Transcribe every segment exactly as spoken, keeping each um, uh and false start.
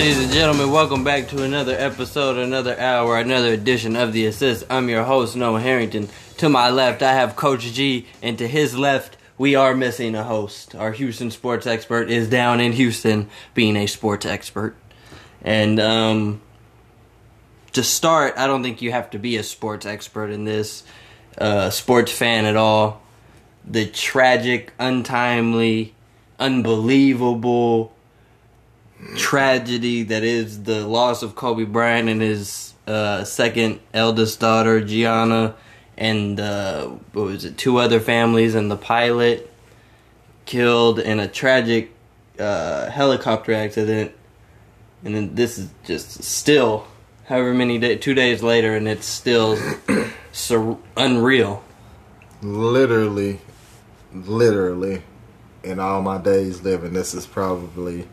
Ladies and gentlemen, welcome back to another episode, another hour, another edition of The Assist. I'm your host, Noah Harrington. To my left, I have Coach G, and to his left, we are missing a host. Our Houston sports expert is down in Houston being a sports expert. And um, to start, I don't think you have to be a sports expert in this, uh, sports fan at all. The tragic, untimely, unbelievable tragedy that is the loss of Kobe Bryant and his uh, second eldest daughter, Gianna, and uh, what was it, two other families and the pilot killed in a tragic uh, helicopter accident. And then this is just still, however many days, two days later, and it's still sur- unreal. Literally, literally, in all my days living, this is probably...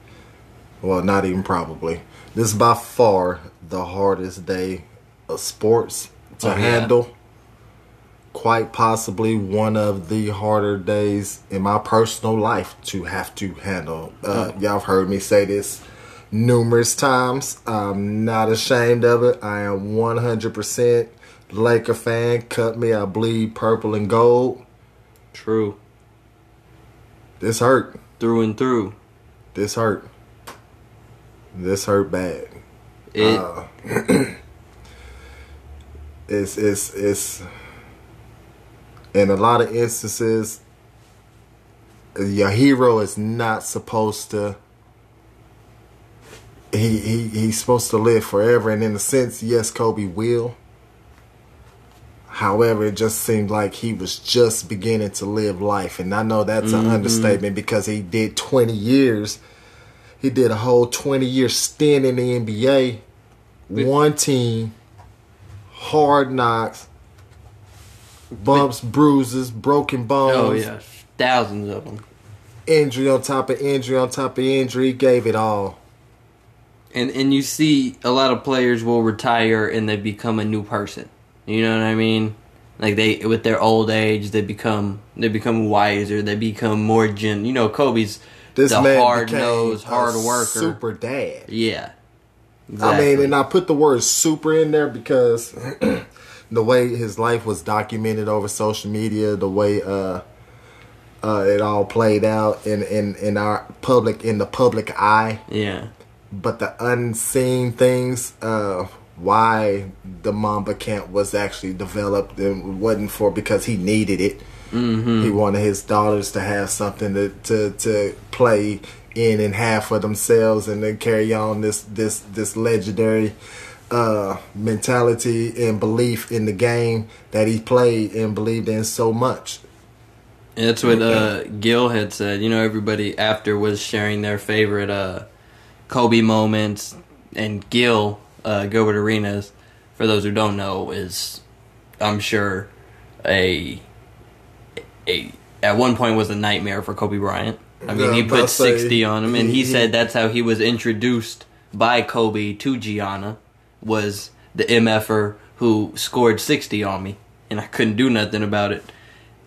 Well, not even probably. This is by far the hardest day of sports to oh, handle. Yeah. Quite possibly one of the harder days in my personal life to have to handle. Uh, oh. Y'all have heard me say this numerous times. I'm not ashamed of it. I am one hundred percent Laker fan. Cut me, I bleed purple and gold. True. This hurt. Through and through. This hurt. This hurt bad. It uh, it's it's it's in a lot of instances your hero is not supposed to he, he he's supposed to live forever, and in a sense, yes, Kobe will. However, it just seemed like he was just beginning to live life, and I know that's mm-hmm. an understatement because he did twenty years. He did a whole twenty-year stint in the N B A, one team, hard knocks, bumps, bruises, broken bones. Oh, yeah. Thousands of them. Injury on top of injury on top of injury. He gave it all. And and you see a lot of players will retire and they become a new person. You know what I mean? Like, they with their old age, they become they become wiser. They become more gen... You know, Kobe's... This the man hard became nose, hard a worker. Super dad. Yeah. Exactly. I mean, and I put the word super in there because the way his life was documented over social media, the way uh, uh, it all played out in, in, in our public, in the public eye. Yeah. But the unseen things, uh, why the Mamba camp was actually developed and wasn't for because he needed it. Mm-hmm. He wanted his daughters to have something to, to to play in and have for themselves, and then carry on this this this legendary uh, mentality and belief in the game that he played and believed in so much. And that's what uh, Gil had said. You know, everybody after was sharing their favorite uh, Kobe moments, and Gil uh, Gilbert Arenas, for those who don't know, is I'm sure a A, at one point was a nightmare for Kobe Bryant. I mean, yeah, he put sixty on him, and he, he said that's how he was introduced by Kobe to Gianna, was the M F-er who scored sixty on me, and I couldn't do nothing about it.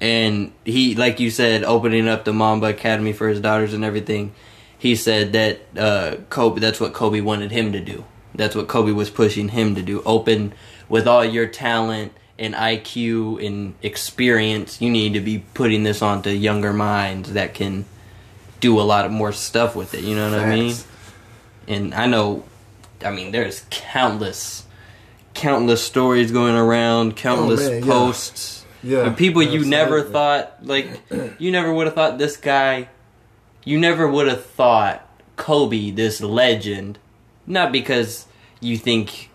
And he, like you said, opening up the Mamba Academy for his daughters and everything, he said that uh, Kobe, that's what Kobe wanted him to do. That's what Kobe was pushing him to do. Open with all your talent and I Q and experience, you need to be putting this onto younger minds that can do a lot of more stuff with it. You know what Facts. I mean? And I know, I mean, there's countless, countless stories going around, countless oh, man, posts. Yeah. Yeah, people absolutely. You never thought, like, you never would have thought this guy, you never would have thought Kobe, this legend, not because you think...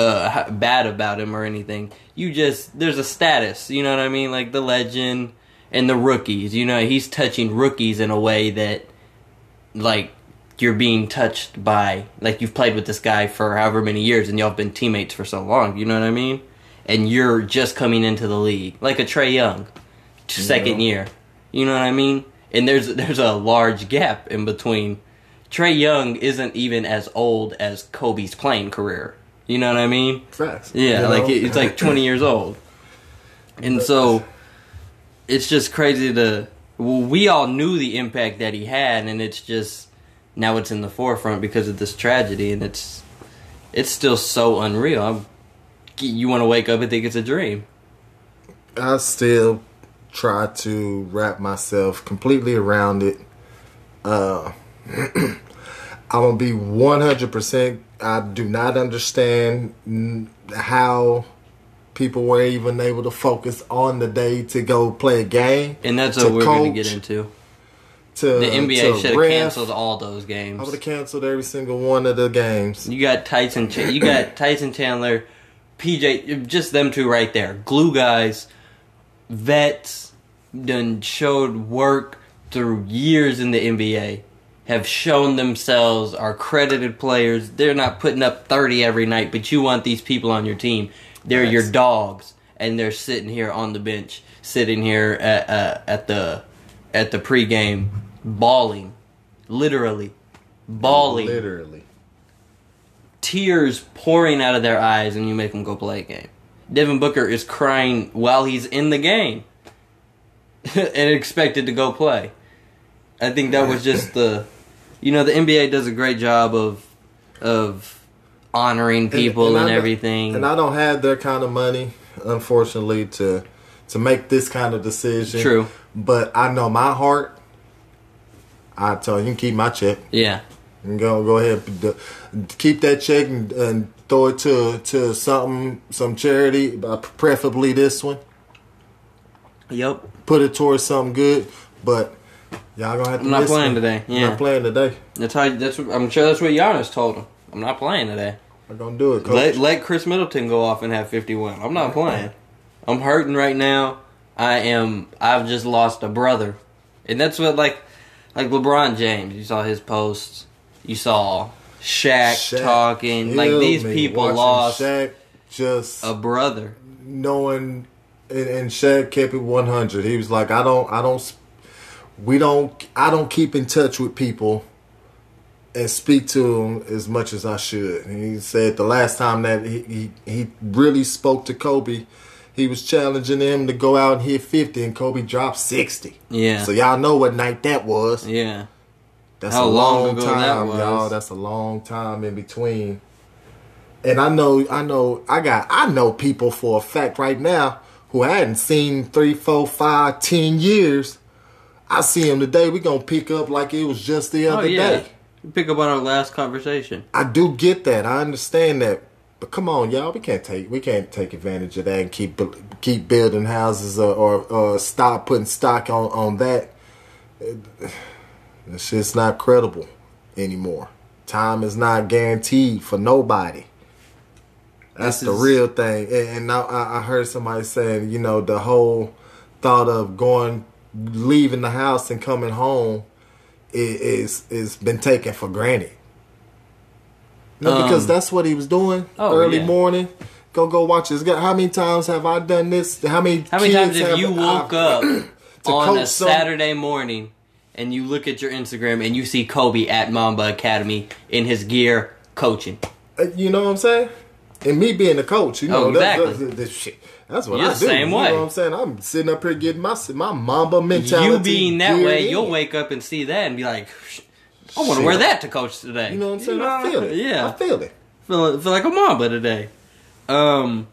Uh, bad about him or anything. You just, there's a status, you know what I mean? Like the legend and the rookies, you know, he's touching rookies in a way that, like, you're being touched by, like, you've played with this guy for however many years and y'all have been teammates for so long, you know what I mean? And you're just coming into the league, like a Trae Young, second yeah. year, you know what I mean? And there's there's a large gap in between. Trae Young isn't even as old as Kobe's playing career. You know what I mean? Facts. Yeah, you know? Like it's like twenty years old, and so it's just crazy to. Well, we all knew the impact that he had, and it's just now it's in the forefront because of this tragedy, and it's it's still so unreal. I'm, you want to wake up and think it's a dream. I still try to wrap myself completely around it. Uh, I'm going to be one hundred percent. I do not understand how people were even able to focus on the day to go play a game. And that's what we're going to get into. To, the N B A should have canceled all those games. I would have canceled every single one of the games. You got Tyson, Ch- you got Tyson Chandler, P J, just them two right there. Glue guys, vets, done showed work through years in the N B A, have shown themselves, are credited players. They're not putting up thirty every night, but you want these people on your team. They're nice. Your dogs, and they're sitting here on the bench, sitting here at uh, at the at the pregame. Bawling, literally, bawling, literally, tears pouring out of their eyes, and you make them go play a game. Devin Booker is crying while he's in the game, and expected to go play. I think that was just the, you know, the N B A does a great job of of honoring people and, and, and everything. And I don't have their kind of money, unfortunately, to to make this kind of decision. True, but I know my heart. I tell you, you can keep my check. Yeah. You can go, go ahead, keep that check and, and throw it to to something, some charity, preferably this one. Yep. Put it towards something good, but y'all gonna have to. I'm not playing me. today. Yeah. I'm not playing today. That's how. That's. I'm sure that's what Giannis told him. I'm not playing today. I'm gonna do it. Coach. Let Let Khris Middleton go off and have fifty-one. I'm not playing. I'm hurting right now. I am. I've just lost a brother, and that's what like. Like LeBron James, you saw his posts. You saw Shaq, Shaq talking. Like these me. people Watching lost Shaq just a brother. Knowing and, and Shaq kept it one hundred. He was like, I don't, I don't, we don't, I don't keep in touch with people and speak to them as much as I should. And he said the last time that he he, he really spoke to Kobe. He was challenging him to go out and hit fifty, and Kobe dropped sixty. Yeah. So y'all know what night that was. Yeah. That's How a long, long ago time, that was. y'all. That's a long time in between. And I know, I know, I got, I know people for a fact right now who I hadn't seen three, four, five, ten years. I see him today. We gonna pick up like it was just the other oh, yeah. day. We pick up on our last conversation. I do get that. I understand that. But come on, y'all, we can't take we can't take advantage of that and keep keep building houses or, or, or stop putting stock on, on that. It's just not credible anymore. Time is not guaranteed for nobody. That's is, the real thing. And, and I, I heard somebody saying, you know, the whole thought of going, leaving the house and coming home is is been taken for granted. No, because um, that's what he was doing oh, early yeah. morning. Go, go watch this. How many times have I done this? How many How many times have you woke I, up on a some... Saturday morning and you look at your Instagram and you see Kobe at Mamba Academy in his gear coaching? Uh, you know what I'm saying? And me being a coach, you know, oh, exactly. that, that, that, that shit. That's what You're I do. Same you way. know what I'm saying? I'm sitting up here getting my, my Mamba mentality. You being that way, in. You'll wake up and see that and be like... I want to wear that to coach today. You know what I'm saying? You know, I feel it. Yeah. I feel it. Feel, feel like a Mamba today. Um,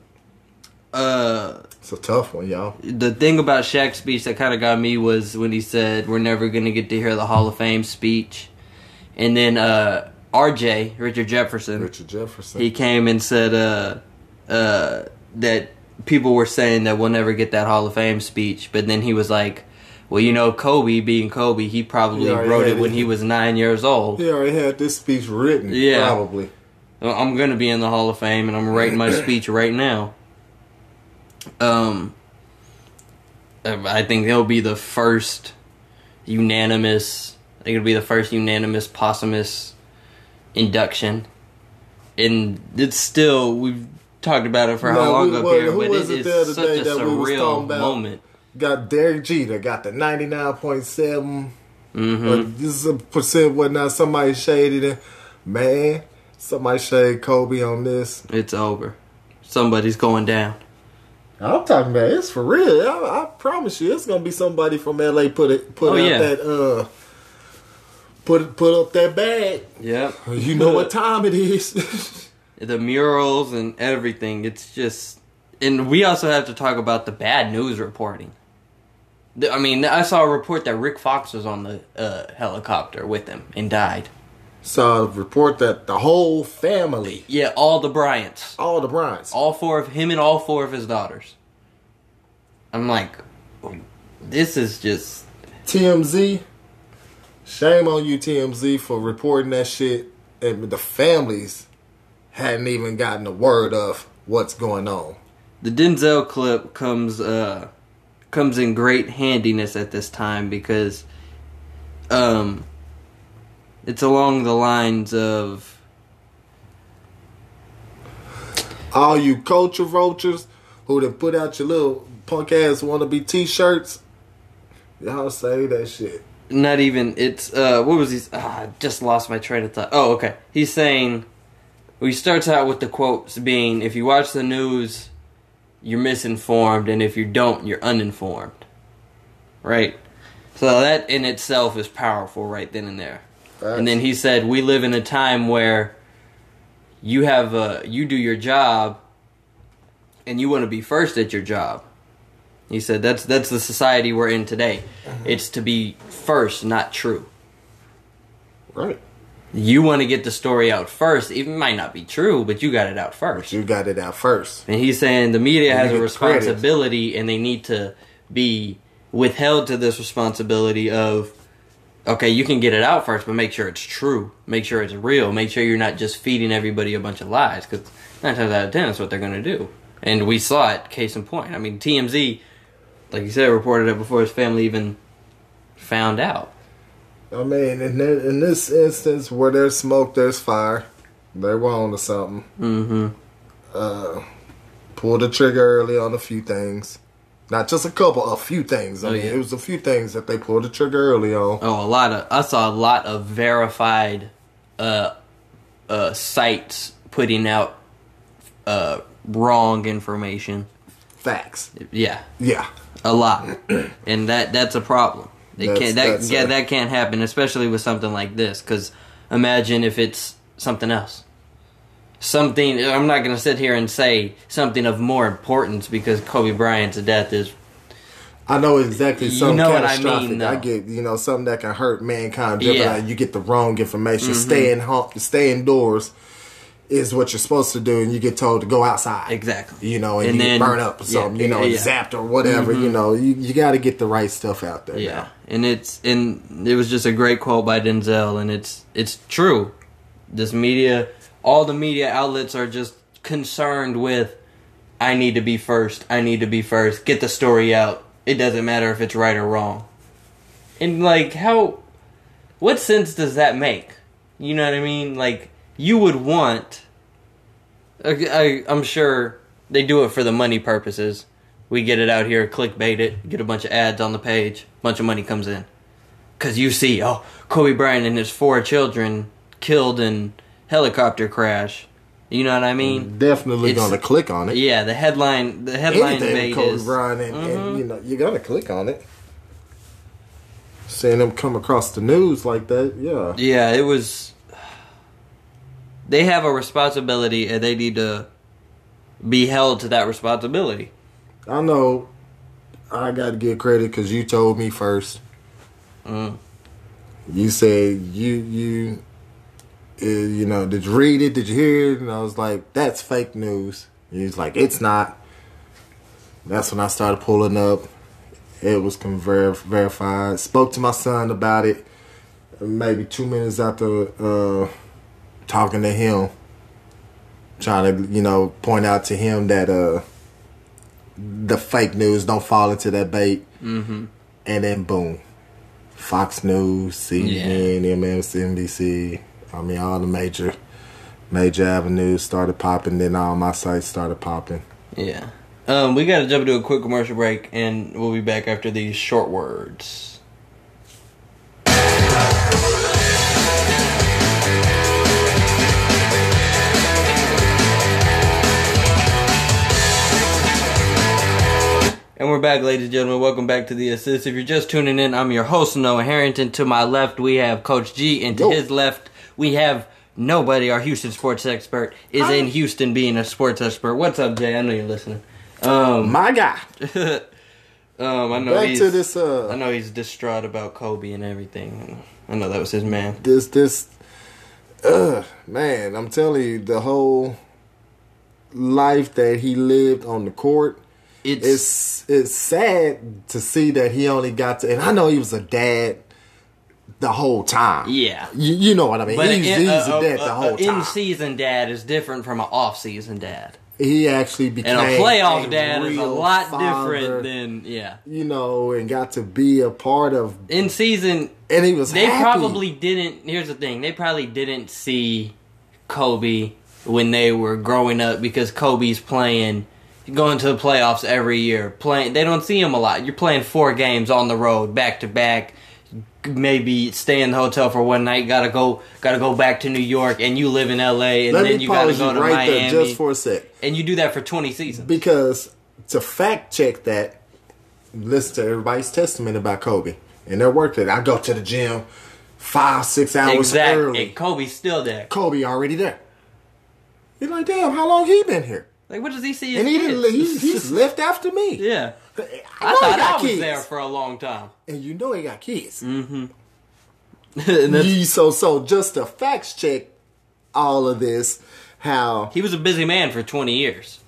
uh, it's a tough one, y'all. The thing about Shaq's speech that kind of got me was when he said, we're never going to get to hear the Hall of Fame speech. And then uh, R J, Richard Jefferson. Richard Jefferson. He came and said uh, uh, that people were saying that we'll never get that Hall of Fame speech. But then he was like, well, you know, Kobe, being Kobe, he probably he wrote it when it. he was nine years old. He already had this speech written, yeah. probably. I'm going to be in the Hall of Fame, and I'm writing my speech right now. Um, I think it'll be the first unanimous, I think it'll be the first unanimous posthumous induction. And it's still, we've talked about it for no, how long we, up well, here, but it is such a surreal moment. Got Derek Jeter, got the ninety-nine point seven mm-hmm. or this is a percent whatnot. Somebody shaded it. Man, somebody shaded Kobe on this. It's over. Somebody's going down. I'm talking about it's for real. I, I promise you, it's gonna be somebody from L A put it put oh, out yeah. that uh Put put up that bag. Yep. You know what time it is. The murals and everything. It's just... And we also have to talk about the bad news reporting. I mean, I saw a report that Rick Fox was on the uh, helicopter with him and died. Saw a report that the whole family... Yeah, all the Bryants. All the Bryants. All four of him and all four of his daughters. I'm like, this is just... T M Z... Shame on you, T M Z, for reporting that shit. And the families hadn't even gotten a word of what's going on. The Denzel clip comes uh, comes in great handiness at this time because um, it's along the lines of... All you culture vultures who done put out your little punk-ass wannabe t-shirts, y'all say that shit. Not even, it's, uh, what was he, oh, I just lost my train of thought. Oh, okay. He's saying, well, he starts out with the quotes being, if you watch the news, you're misinformed, and if you don't, you're uninformed. Right? So that in itself is powerful right then and there. That's... And then he said, we live in a time where you have a, you do your job, and you want to be first at your job. He said, that's that's the society we're in today. It's to be first, not true. Right. You want to get the story out first. It might not be true, but you got it out first. But you got it out first. And he's saying the media has a responsibility, credit. And they need to be withheld to this responsibility of, okay, you can get it out first, but make sure it's true. Make sure it's real. Make sure you're not just feeding everybody a bunch of lies, because nine times out of ten, that's what they're going to do. And we saw it, case in point. I mean, T M Z... Like you said, reported it before his family even found out. I mean, in, the, in this instance, where there's smoke, there's fire. They were on to something. Mm-hmm. Uh, pulled the trigger early on a few things. Not just a couple, a few things. I oh, mean, yeah. It was a few things that they pulled the trigger early on. Oh, a lot of... I saw a lot of verified uh, uh, sites putting out uh, wrong information. Facts. Yeah. Yeah. A lot, and that that's a problem. They that's, can't, that that's yeah, a, that can't happen, especially with something like this. Because imagine if it's something else, something. I'm not gonna sit here and say something of more importance because Kobe Bryant's death is. I know exactly. You know what I mean. Though. I get you know something that can hurt mankind. Yeah. You get the wrong information. Mm-hmm. Stay in home. Stay indoors. Is what you're supposed to do, and you get told to go outside. Exactly. You know, and, and you then, burn up or something, yeah, you know, yeah. zapped or whatever, mm-hmm. you know. You, you got to get the right stuff out there. Yeah, now. and it's and it was just a great quote by Denzel, and it's it's true. This media, all the media outlets are just concerned with, I need to be first, I need to be first, get the story out. It doesn't matter if it's right or wrong. And, like, how, what sense does that make? You know what I mean? Like, you would want, I, I'm sure they do it for the money purposes. We get it out here, clickbait it, get a bunch of ads on the page, bunch of money comes in. Because you see, oh, Kobe Bryant and his four children killed in helicopter crash. You know what I mean? Definitely going to click on it. Yeah, the headline, the headline bait is... Kobe Bryant, and, mm-hmm. and, you know, you're going to click on it. Seeing them come across the news like that, yeah. Yeah, it was... They have a responsibility, and they need to be held to that responsibility. I know. I got to give credit because you told me first. Mm. You said you you uh, you know did you read it? Did you hear it? And I was like, that's fake news. And he was like, it's not. That's when I started pulling up. It was ver- verified. Spoke to my son about it. Maybe two minutes after. Uh, Talking to him, trying to, you know, point out to him that uh, the fake news don't fall into that bait. Mm-hmm. And then, boom. Fox News, C N N, yeah. M S N B C, I mean, all the major major avenues started popping. Then all my sites started popping. Yeah. Um, we got to jump into a quick commercial break, and we'll be back after these short words. back, ladies and gentlemen. Welcome back to The Assist. If you're just tuning in, I'm your host, Noah Harrington. To my left, we have Coach G, and to Yo. his left, we have nobody. Our Houston sports expert is Hi. in Houston being a sports expert. What's up, Jay? I know you're listening. Um, my guy. um, I know back he's, to this. Uh, I know he's distraught about Kobe and everything. I know that was his man. This, this, uh, man, I'm telling you, the whole life that he lived on the court. It's, it's it's sad to see that he only got to, and I know he was a dad the whole time. Yeah. You, you know what I mean? But he's, in, he's a, a dad a, the whole a, time. An in-season dad is different from an off-season dad. He actually became and a playoff a dad is a lot father, different than, yeah. You know, and got to be a part of. In-season. And he was They happy. probably didn't, here's the thing, they probably didn't see Kobe when they were growing up because Kobe's playing. You're going to the playoffs every year. Playing, they don't see him a lot. You're playing four games on the road, back to back. Maybe stay in the hotel for one night. Gotta go. Gotta go back to New York, and you live in L A, and Let then you gotta go to right Miami. There just for a sec, and you do that for twenty seasons. Because to fact check that, listen to everybody's testament about Kobe and their work. That I go to the gym five, six hours exactly. early. And Kobe's still there. Kobe already there. You're like, damn, how long he been here? Like, what does he see? And he didn't, he's, he's left after me. Yeah. I, I thought I was kids. there for a long time. And you know he got kids. Mm-hmm. and so, so just to fact check all of this, how... He was a busy man for twenty years.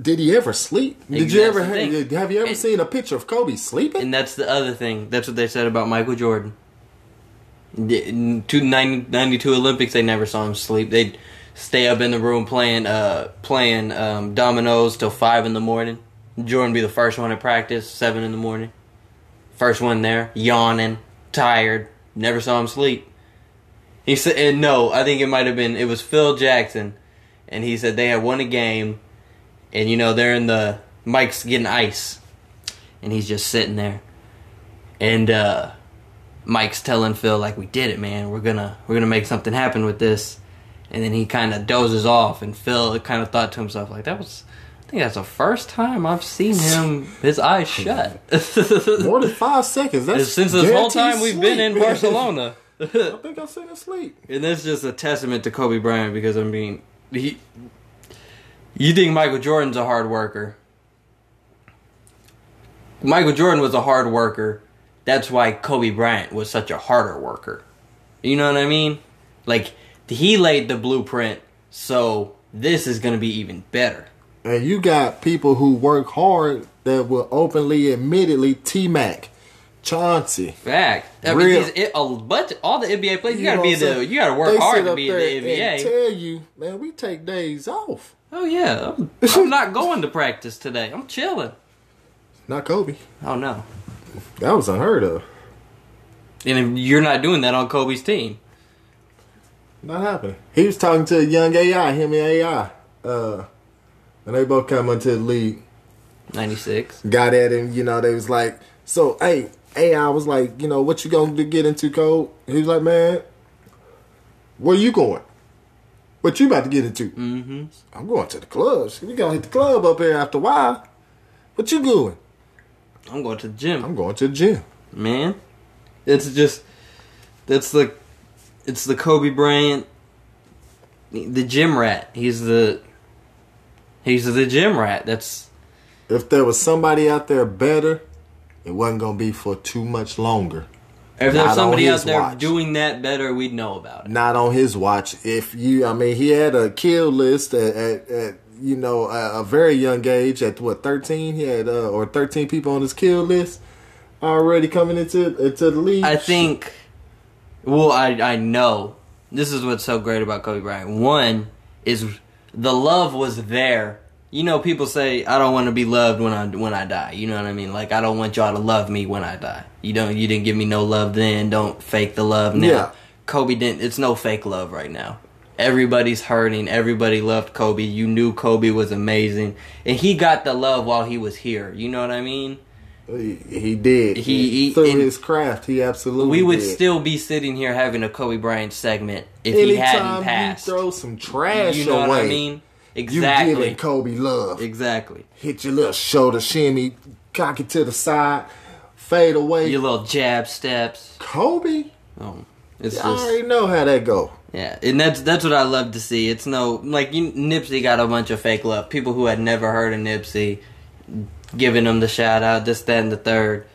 Did he ever sleep? Exactly. Did you ever have, have you ever and, seen a picture of Kobe sleeping? And that's the other thing. That's what they said about Michael Jordan. In ninety-two Olympics, they never saw him sleep. They'd... Stay up in the room playing uh, playing um, dominoes till five in the morning. Jordan be the first one to practice, seven in the morning. First one there, yawning, tired. Never saw him sleep. He said, and no, I think it might have been, it was Phil Jackson. And he said they had won a game. And, you know, they're in the, Mike's getting ice. And he's just sitting there. And uh, Mike's telling Phil, like, we did it, man. We're gonna we're gonna make something happen with this. And then he kind of dozes off, and Phil kind of thought to himself, like, that was, I think that's the first time I've seen him, his eyes shut. More than five seconds. That's Since this whole time sleep, we've been in man. Barcelona. I think I've seen him sleep. And that's just a testament to Kobe Bryant, because, I mean, he, you think Michael Jordan's a hard worker. Michael Jordan was a hard worker. That's why Kobe Bryant was such a harder worker. You know what I mean? Like... He laid the blueprint, so this is going to be even better. And you got people who work hard that will openly, admittedly, T-Mac, Chauncey. Fact. I mean, these, it, a bunch, all the N B A players, you, you got to be in the, you got to work they hard to be in the N B A. They tell you, man, we take days off. Oh, yeah. I'm, I'm not going to practice today. I'm chilling. Not Kobe. Oh, no. That was unheard of. And if you're not doing that on Kobe's team. Not happening. He was talking to a young A I, him and A I. Uh, and they both come into the league. ninety-six Got at him, you know, they was like, so, hey, A I was like, you know, what you going to get into, Cole? He was like, man, where you going? What you about to get into? Mm-hmm. I'm going to the clubs. We going to hit the club up here after a while. What you doing? I'm going to the gym. I'm going to the gym. Man, it's just, that's the, It's the Kobe Bryant, the gym rat. He's the, he's the gym rat. That's. If there was somebody out there better, it wasn't gonna be for too much longer. If there was somebody out there watch. doing that better, we'd know about it. Not on his watch. If you, I mean, he had a kill list at, at, at you know a, a very young age. At what thirteen, he had uh, or thirteen people on his kill list already coming into into the league. I think. Well, I I know. This is what's so great about Kobe Bryant. One is the love was there. You know, people say, I don't want to be loved when I when I die. You know what I mean? Like, I don't want y'all to love me when I die. You don't you didn't give me no love then. Don't fake the love now. Yeah. Kobe didn't. It's no fake love right now. Everybody's hurting. Everybody loved Kobe. You knew Kobe was amazing. And he got the love while he was here. You know what I mean? He, he did. He, he through his craft, he absolutely. We would did. still be sitting here having a Kobe Bryant segment if Anytime he hadn't passed. You throw some trash you know away. What I mean? Exactly. You giving Kobe love. Exactly. Hit your little shoulder shimmy, cock it to the side, fade away. Your little jab steps. Kobe? Oh, it's I just, already know how that go. Yeah, and that's that's what I love to see. It's no, like, you, Nipsey got a bunch of fake love. People who had never heard of Nipsey, giving him the shout-out, this, that, and the third.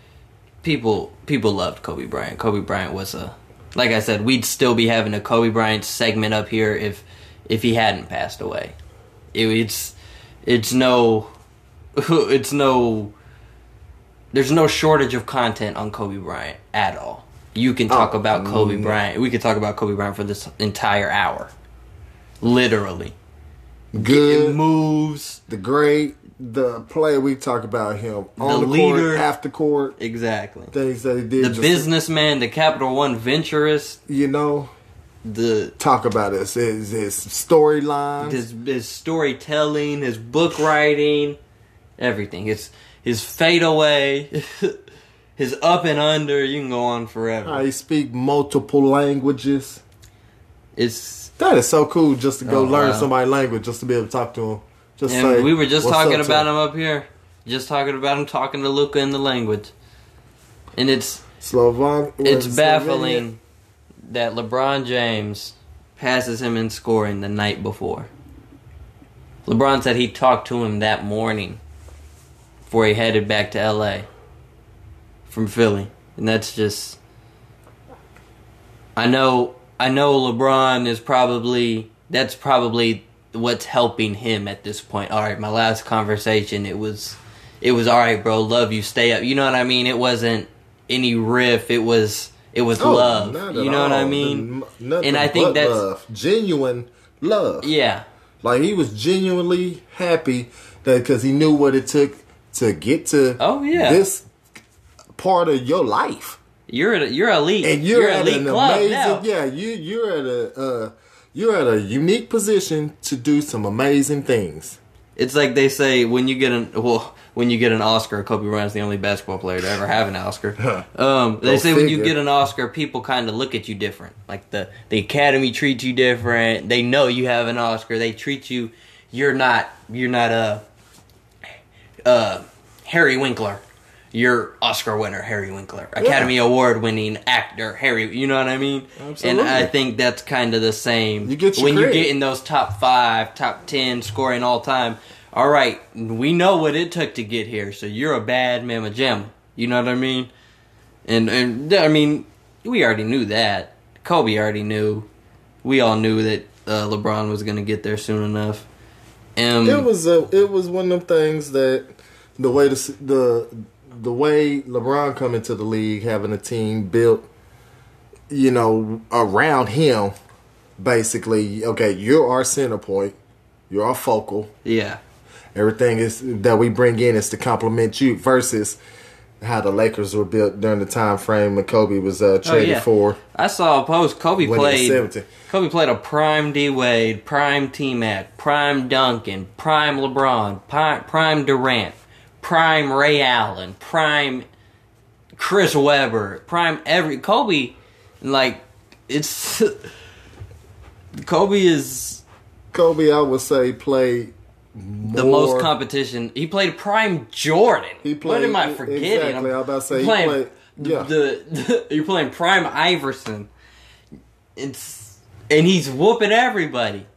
People people loved Kobe Bryant. Kobe Bryant was a... Like I said, we'd still be having a Kobe Bryant segment up here if if he hadn't passed away. It, it's it's no... It's no... There's no shortage of content on Kobe Bryant at all. You can talk oh, about Kobe no. Bryant. We could talk about Kobe Bryant for this entire hour. Literally. Good. It moves. The great. The player. We talk about him. On the, the leader. Court, after court. Exactly. Things that he did. The just, businessman. The Capital One venturist. You know. The Talk about it. His, his storyline. His, his storytelling. His book writing. Everything. It's... His fadeaway, his up and under, you can go on forever. I speak multiple languages. It's That is so cool just to go oh, learn wow. somebody's language, just to be able to talk to him. Just and say, we were just talking about him up here. Just talking about him, talking to Luka in the language. And it's Slovak, it's baffling Slovenia. That LeBron James passes him in scoring the night before. LeBron said he talked to him that morning. Before he headed back to L A from Philly. And that's just... I know I know LeBron is probably... That's probably what's helping him at this point. All right, my last conversation, it was... It was, all right, bro, love you, stay up. You know what I mean? It wasn't any riff. It was it was oh, love. You know all. What I mean? Nothing and I think that's... Love. Genuine love. Yeah. Like, he was genuinely happy that because he knew what it took... To get to oh, yeah. this part of your life, you're at a, you're elite, and you're, you're at elite an amazing now. yeah you you're at a uh, you're at a unique position to do some amazing things. It's like they say when you get an well when you get an Oscar, Kobe Bryant's the only basketball player to ever have an Oscar. Huh. Um, they Go say figure. When you get an Oscar, people kind of look at you different. Like the the Academy treats you different. They know you have an Oscar. They treat you. You're not. You're not a. Uh, Harry Winkler, your Oscar winner, Harry Winkler, yeah. Academy Award winning actor, Harry. You know what I mean? Absolutely. And I think that's kind of the same. You get your when grade. You get in those top five, top ten scoring all time. All right, we know what it took to get here, so you're a bad mamma jamma. You know what I mean? And and I mean, we already knew that. Kobe already knew. We all knew that uh, LeBron was going to get there soon enough. Um, it was a, it was one of them things that the way the, the the way LeBron come into the league, having a team built, you know, around him, basically. Okay, you're our center point, you're our focal. Yeah, everything is that we bring in is to complement you. Versus how the Lakers were built during the time frame when Kobe was uh, traded oh, yeah. for. I saw a post. Kobe played. Kobe played a prime D Wade, prime T-Mac, prime Duncan, prime LeBron, prime Durant, prime Ray Allen, prime Chris Webber, prime every Kobe. Like it's Kobe is Kobe. I would say played. More. The most competition. He played prime Jordan. He played, what am I forgetting? Exactly. I was about to say he playing, played. Yeah. The, the, the, you're playing prime Iverson. It's and he's whooping everybody.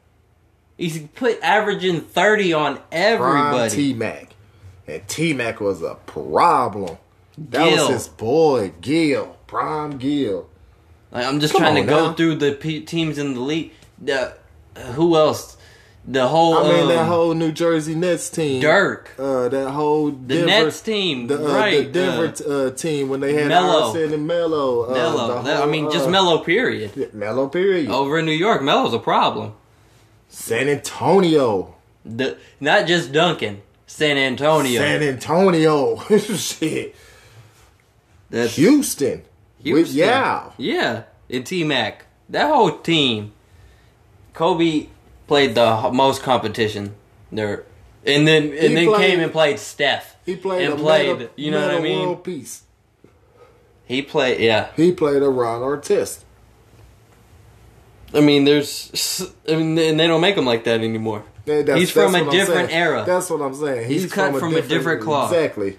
He's put averaging thirty on everybody. Prime T-Mac, and T-Mac was a problem. That Gil. Was his boy Gil. Prime Gil. Like, I'm just Come trying to now. Go through the p- teams in the league. Uh, who else? The whole I mean um, that whole New Jersey Nets team, Dirk. Uh, that whole Denver, the Nets team, the, uh, right? The Denver uh, uh, team when they had Melo and Melo. Uh, Melo, that, whole, I mean just uh, Melo. Period. Melo. Period. Over in New York, Melo's a problem. San Antonio, the, not just Duncan. San Antonio. San Antonio. Shit. That's Houston. Houston. With Yao. Yeah, and T-Mac. That whole team. Kobe. Played the most competition there, and then and he then played, came and played Steph. He played and a played, meta, you know meta what I mean. World peace. He played, yeah. He played a Ron Artest. I mean, there's, I mean, and they don't make him like that anymore. Yeah, that's, he's that's from a different era. That's what I'm saying. He's, he's cut from, from a different, different cloth. Exactly.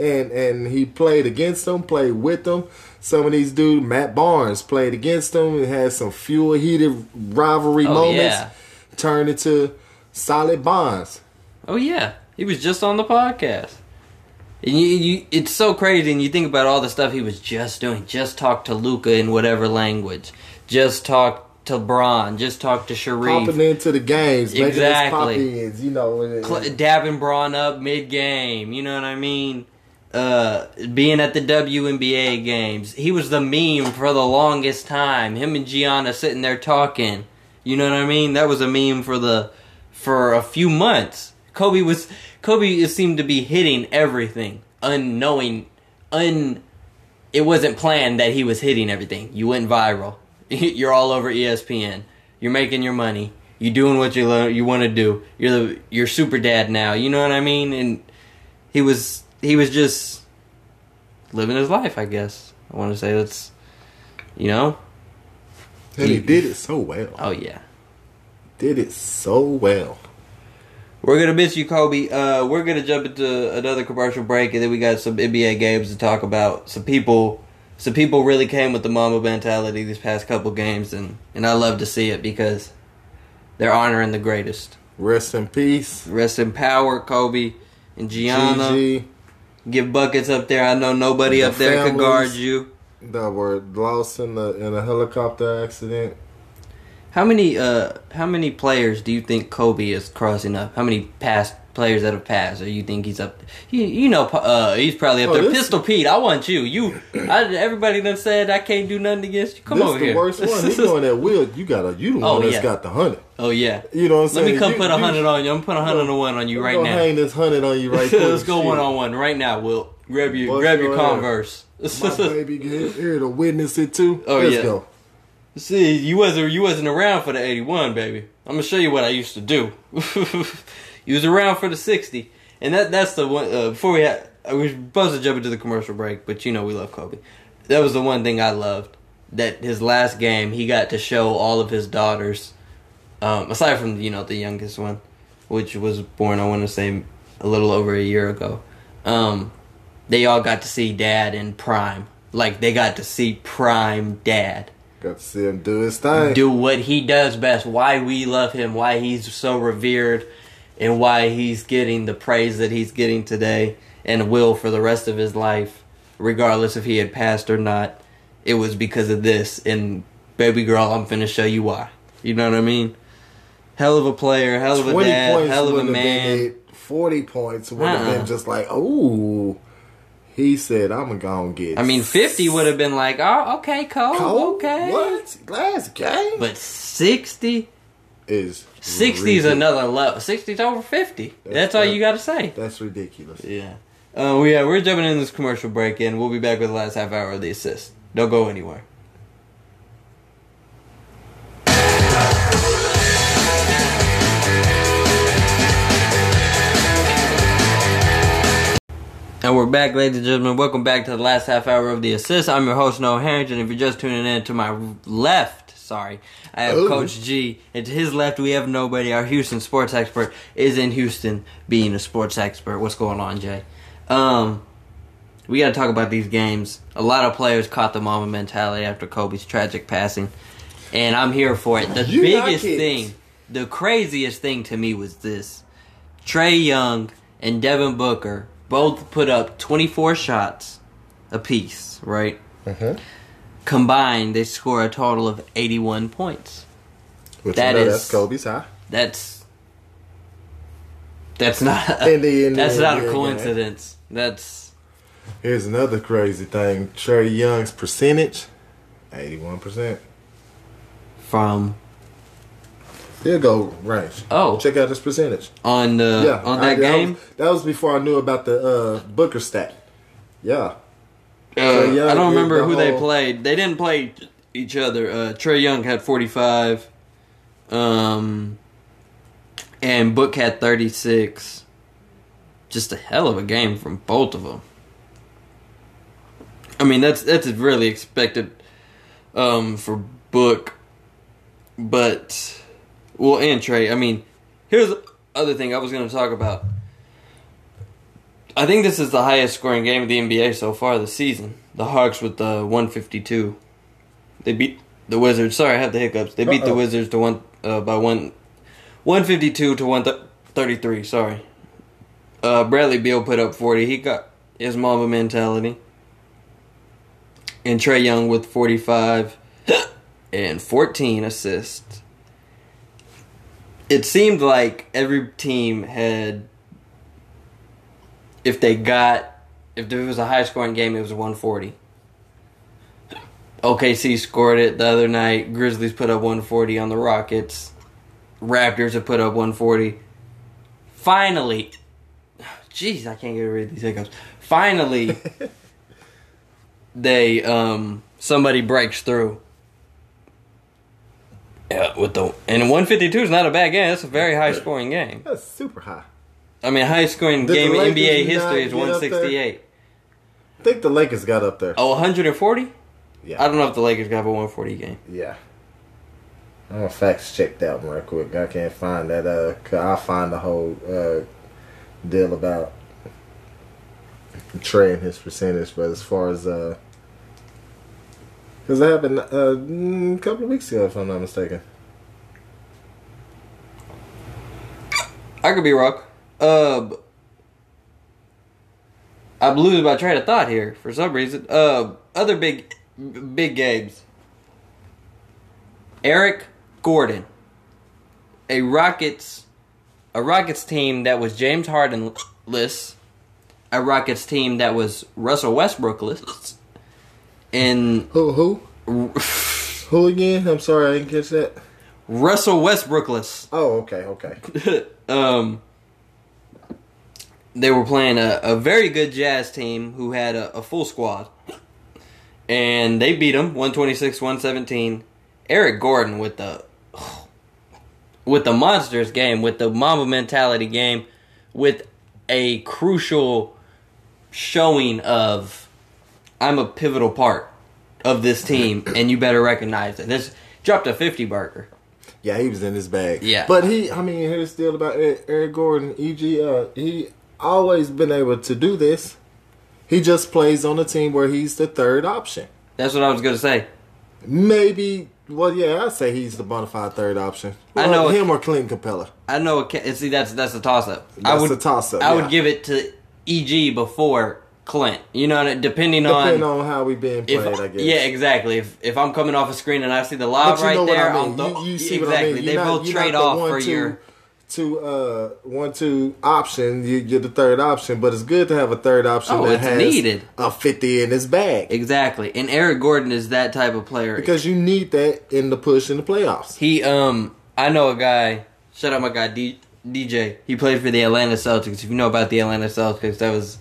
and and he played against them, played with them. Some of these dudes, Matt Barnes, played against them and had some fuel-heated rivalry oh, moments. Yeah. Turned into solid bonds. Oh, yeah. He was just on the podcast. And you, you, it's so crazy, and you think about all the stuff he was just doing. Just talk to Luka in whatever language. Just talk to Bron. Just talk to Sharif. Popping into the games. Exactly. Making his pop-ins, you know. And, and. Cl- dabbing Bron up mid-game. You know what I mean? Uh, being at the W N B A games. He was the meme for the longest time. Him and Gianna sitting there talking. You know what I mean? That was a meme for the for a few months. Kobe was Kobe seemed to be hitting everything, unknowing, un. It wasn't planned that he was hitting everything. You went viral. You're all over E S P N. You're making your money. You're doing what you lo- you want to do. You're the you're super dad now. You know what I mean? And he was he was just living his life. I guess I want to say that's, you know. And he, he did it so well. Oh yeah, did it so well. We're going to miss you, Kobe. Uh, we're going to jump into another commercial break, and then we got some N B A games to talk about. Some people some people really came with the Mamba mentality these past couple games, and, and I love to see it because they're honoring the greatest. Rest in peace. Rest in power, Kobe and Gianna. G G. Give buckets up there. I know nobody the up there could guard you. That were lost in the in a helicopter accident. How many uh, how many players do you think Kobe is crossing up? How many past players that have passed? Or you think he's up? You, you know, uh, he's probably up oh, there. Pistol Pete, I want you. You, I, everybody done said I can't do nothing against you. Come over here. This is the worst one. He's going at Will. You got you the oh, one that's yeah. got the hundred. Oh yeah. You know what I'm saying? Let me come you, put a hundred on you. I'm putting a hundred on one on you right now. I'm gonna hang this hundred on you right now. Let's go one on one right now, Will. Grab your What's grab your Converse. My baby get here to witness it too. Oh Let's yeah. go. See, you wasn't you wasn't around for the eighty-one, baby. I'm gonna show you what I used to do. You was around for the sixty, and that that's the one. Uh, before we had, we were supposed to jump into the commercial break, but you know we love Kobe. That was the one thing I loved. That his last game, he got to show all of his daughters, um, aside from you know the youngest one, which was born I want to say a little over a year ago. Um, they all got to see Dad in prime. Like they got to see prime Dad. Got to see him do his thing. Do what he does best. Why we love him. Why he's so revered. And why he's getting the praise that he's getting today. And will for the rest of his life. Regardless if he had passed or not. It was because of this. And baby girl, I'm finna show you why. You know what I mean? Hell of a player. Hell of a dad. Hell of a man. forty points would have uh-uh. been just like, ooh. He said, I'm going to get I mean, fifty would have been like, oh, okay, Cole, Cole okay. What? Last game? But sixty? Is sixty is another level. sixty's over fifty. That's, that's all that, you got to say. That's ridiculous. Yeah. Uh, we, uh, we're jumping in this commercial break, and we'll be back with the last half hour of The Assist. Don't go anywhere. And we're back, ladies and gentlemen. Welcome back to the last half hour of The Assist. I'm your host, Noah Harrington. If you're just tuning in, to my left, sorry, I have Ooh. Coach G. And to his left, we have nobody. Our Houston sports expert is in Houston being a sports expert. What's going on, Jay? Um, we got to talk about these games. A lot of players caught the mama mentality after Kobe's tragic passing. And I'm here for it. The you biggest like it. thing, the craziest thing to me was this. Trae Young and Devin Booker both put up twenty-four shots apiece, right? Uh-huh. Combined, they score a total of eighty-one points. Which that you know, is that's Kobe's high. That's that's not a, in the, in that's the, not in a coincidence. Game. That's here's another crazy thing: Trae Young's percentage, eighty-one percent from field goal range. Oh, check out his percentage on the yeah, on that I, game. That was, that was before I knew about the uh, Booker stat. Yeah, uh, Trae Young, I don't remember the who whole... they played. They didn't play each other. Uh, Trae Young had forty-five, um, and Book had thirty-six. Just a hell of a game from both of them. I mean, that's that's really expected um, for Book, but. Well, and Trae, I mean, here's the other thing I was going to talk about. I think this is the highest scoring game of the N B A so far this season. The Hawks with the one fifty-two. They beat the Wizards. Sorry, I have the hiccups. They beat Uh-oh. the Wizards to one uh, by one, one fifty-two to one thirty-three. Sorry. Uh, Bradley Beal put up forty. He got his Mamba mentality. And Trae Young with forty-five and fourteen assists. It seemed like every team had, if they got, if it was a high-scoring game, it was one forty. O K C scored it the other night. Grizzlies put up one forty on the Rockets. Raptors have put up one forty. Finally, jeez, I can't get rid of these hiccups. Finally, they um somebody breaks through. Yeah, with the and one fifty-two is not a bad game. That's a very high-scoring game. That's super high. I mean, high-scoring game in N B A history is one sixty-eight. I think the Lakers got up there. Oh, one forty? Yeah. I don't know if the Lakers got a one forty game. Yeah. I'm going to fact check that one real quick. I can't find that. Uh, I'll find the whole uh, deal about Trey and his percentage. But as far as... Because uh, that happened uh, a couple of weeks ago, if I'm not mistaken. I could be wrong. Uh, I'm losing my train of thought here for some reason. Uh, other big, big games. Eric Gordon, a Rockets, a Rockets team that was James Harden-less, a Rockets team that was Russell Westbrook-less, and who who who again? I'm sorry, I didn't catch that. Russell Westbrook-less. Oh, okay, okay. um. They were playing a, a very good Jazz team who had a, a full squad. And they beat them, one twenty-six to one seventeen. Eric Gordon with the with the monsters game, with the Mamba mentality game, with a crucial showing of, I'm a pivotal part of this team, and you better recognize it. This dropped a fifty-burger. Yeah, he was in his bag. Yeah. But he, I mean, here's the deal about Eric Gordon, E G, uh, he... always been able to do this. He just plays on a team where he's the third option. That's what I was going to say. Maybe, well, yeah, I'd say he's the bona fide third option. Well, I know him it, or Clint Capella. I know. It, see, that's that's a toss up. That's I would, a toss up. I yeah. would give it to E G before Clint. You know, depending, depending on depending on how we being played. If, I guess. Yeah, exactly. If if I'm coming off a screen and I see the lob but you right know there, what I mean. I'm the, you, you see exactly. What I mean. They not, both trade off one, for two, your. To uh, one, two option, you, you're the third option, but it's good to have a third option oh, that has needed. a fifty in his bag. Exactly, and Eric Gordon is that type of player because you need that in the push in the playoffs. He, um, I know a guy. Shout out my guy D- DJ. He played for the Atlanta Celtics. If you know about the Atlanta Celtics, that was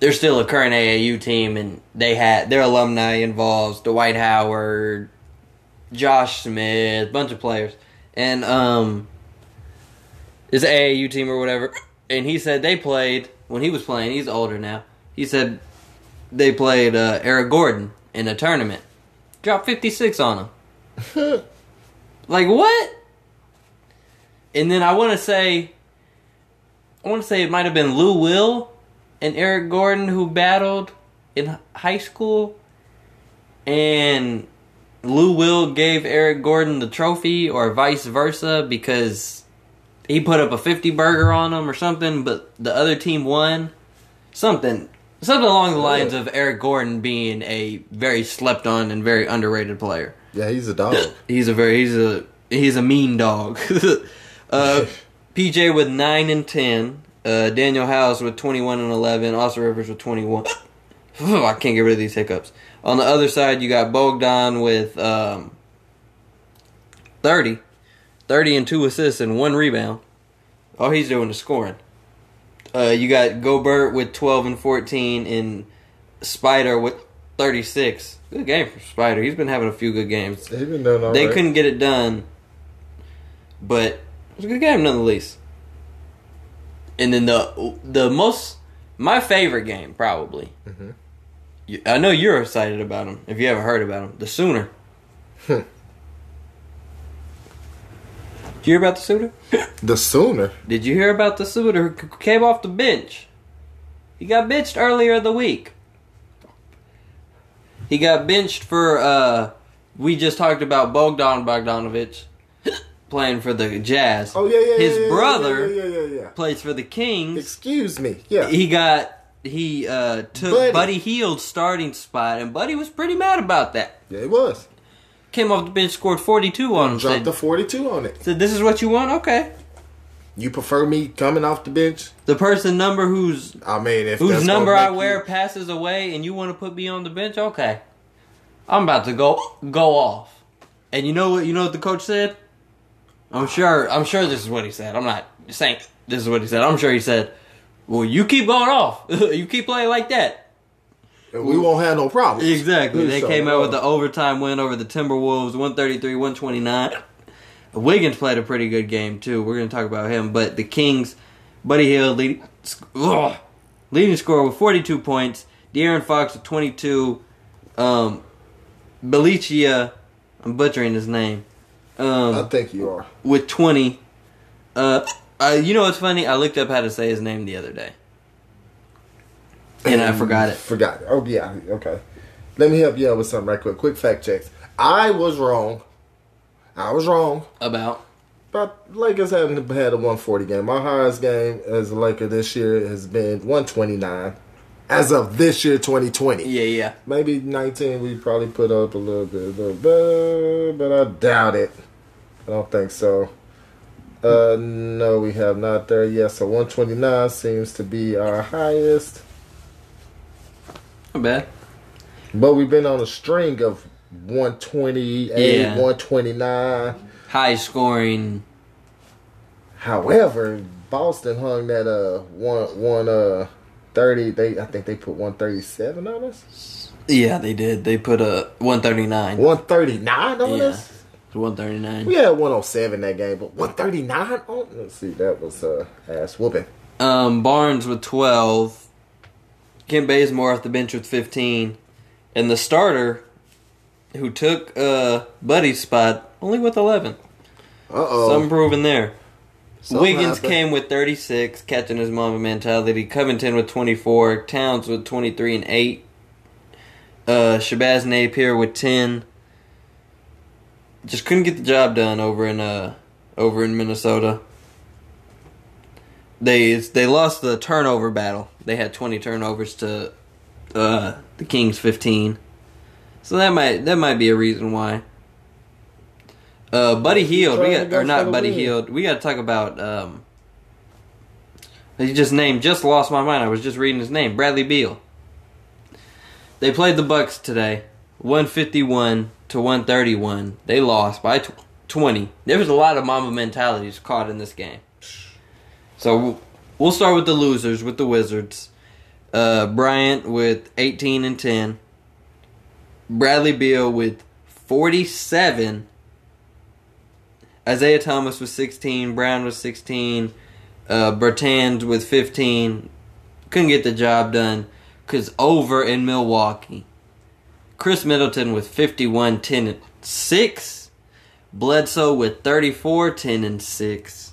they're still a current A A U team, and they had their alumni involves Dwight Howard, Josh Smith, bunch of players, and um. It's an A A U team or whatever. And he said they played, when he was playing, he's older now. He said they played uh, Eric Gordon in a tournament. Dropped fifty-six on him. Like, what? And then I want to say, I want to say it might have been Lou Will and Eric Gordon who battled in high school. And Lou Will gave Eric Gordon the trophy or vice versa because... he put up a fifty-burger on them or something, but the other team won. Something something along the lines yeah. of Eric Gordon being a very slept-on and very underrated player. Yeah, he's a dog. he's a very he's a he's a mean dog. uh, P J with nine and ten. Uh, Daniel House with twenty-one and eleven. Austin Rivers with twenty-one. Oh, I can't get rid of these hiccups. On the other side, you got Bogdan with um, thirty. thirty and two assists and one rebound. All he's doing is scoring. Uh, you got Gobert with twelve and fourteen and Spider with thirty-six. Good game for Spider. He's been having a few good games. He's been doing all They right. couldn't get it done, but it was a good game nonetheless. And then the the most, my favorite game probably. Mm-hmm. I know you're excited about him if you haven't heard about him. The Sooner. Did you hear about the Sooner? The Sooner? Did you hear about the Sooner who came off the bench? He got benched earlier in the week. He got benched for, uh, we just talked about Bogdan Bogdanovich playing for the Jazz. Oh, yeah, yeah, His yeah, yeah, brother yeah, yeah, yeah, yeah. plays for the Kings. Excuse me, yeah. He got, he uh, took Buddy. Buddy Hield's starting spot, and Buddy was pretty mad about that. Yeah, he was. Came off the bench, scored forty-two on him. Dropped a forty-two on it. Said, this is what you want? Okay. You prefer me coming off the bench? The person number whose I mean, if whose number I wear you... passes away and you want to put me on the bench? Okay. I'm about to go go off. And you know what you know what the coach said? I'm sure I'm sure this is what he said. I'm not saying this is what he said. I'm sure he said, well, you keep going off. You keep playing like that. And we won't have no problems. Exactly. They so, came out with the overtime win over the Timberwolves, one thirty-three to one twenty-nine. Wiggins played a pretty good game, too. We're going to talk about him. But the Kings, Buddy Hield, lead, ugh, leading scorer with forty-two points. De'Aaron Fox with twenty-two. Um, Belicia, I'm butchering his name. Um, I think you are. With twenty. Uh, I, you know what's funny? I looked up how to say his name the other day. And I forgot it. Forgot it. Oh, yeah. Okay. Let me help you out with something right quick. Quick fact checks. I was wrong. I was wrong. About? About Lakers haven't had a one forty game. My highest game as a Laker this year has been one twenty-nine. As of this year, twenty twenty. Yeah, yeah. Maybe nineteen we probably put up a little bit, a little better, but I doubt it. I don't think so. Uh, no, we have not there yet. So one twenty-nine seems to be our highest. Not bad. But we've been on a string of one twenty-eight, yeah. one twenty-nine. High scoring. However, Boston hung that uh one one uh thirty. They I think they put one thirty-seven on us. Yeah, they did. They put a one thirty-nine. one thirty-nine on yeah. us. one thirty-nine. We had one oh seven that game, but one thirty-nine on. Let's see, that was uh ass whooping. Um, Barnes with twelve. Kent Bazemore off the bench with fifteen, and the starter, who took uh, Buddy's spot, only with eleven. Uh-oh. Something proven there. Something Wiggins happened. Came with thirty-six, catching his Mamba mentality. Covington with twenty-four. Towns with twenty-three and eight. Uh, Shabazz Napier with ten. Just couldn't get the job done over in uh over in Minnesota. They they lost the turnover battle. They had twenty turnovers to uh, the Kings fifteen. So that might that might be a reason why. Uh, Buddy Hield, we got, or not Buddy Hield, we got to talk about. Um, he just named just lost my mind. I was just reading his name, Bradley Beal. They played the Bucks today, one fifty one to one thirty one. They lost by tw- twenty. There was a lot of Mamba mentalities caught in this game. So we'll start with the losers, with the Wizards. Uh, Bryant with eighteen and ten. Bradley Beal with forty-seven. Isaiah Thomas with sixteen. Brown with sixteen. Uh, Bertans with fifteen. Couldn't get the job done because over in Milwaukee. Khris Middleton with fifty-one, ten, and six. Bledsoe with thirty-four, ten, and six.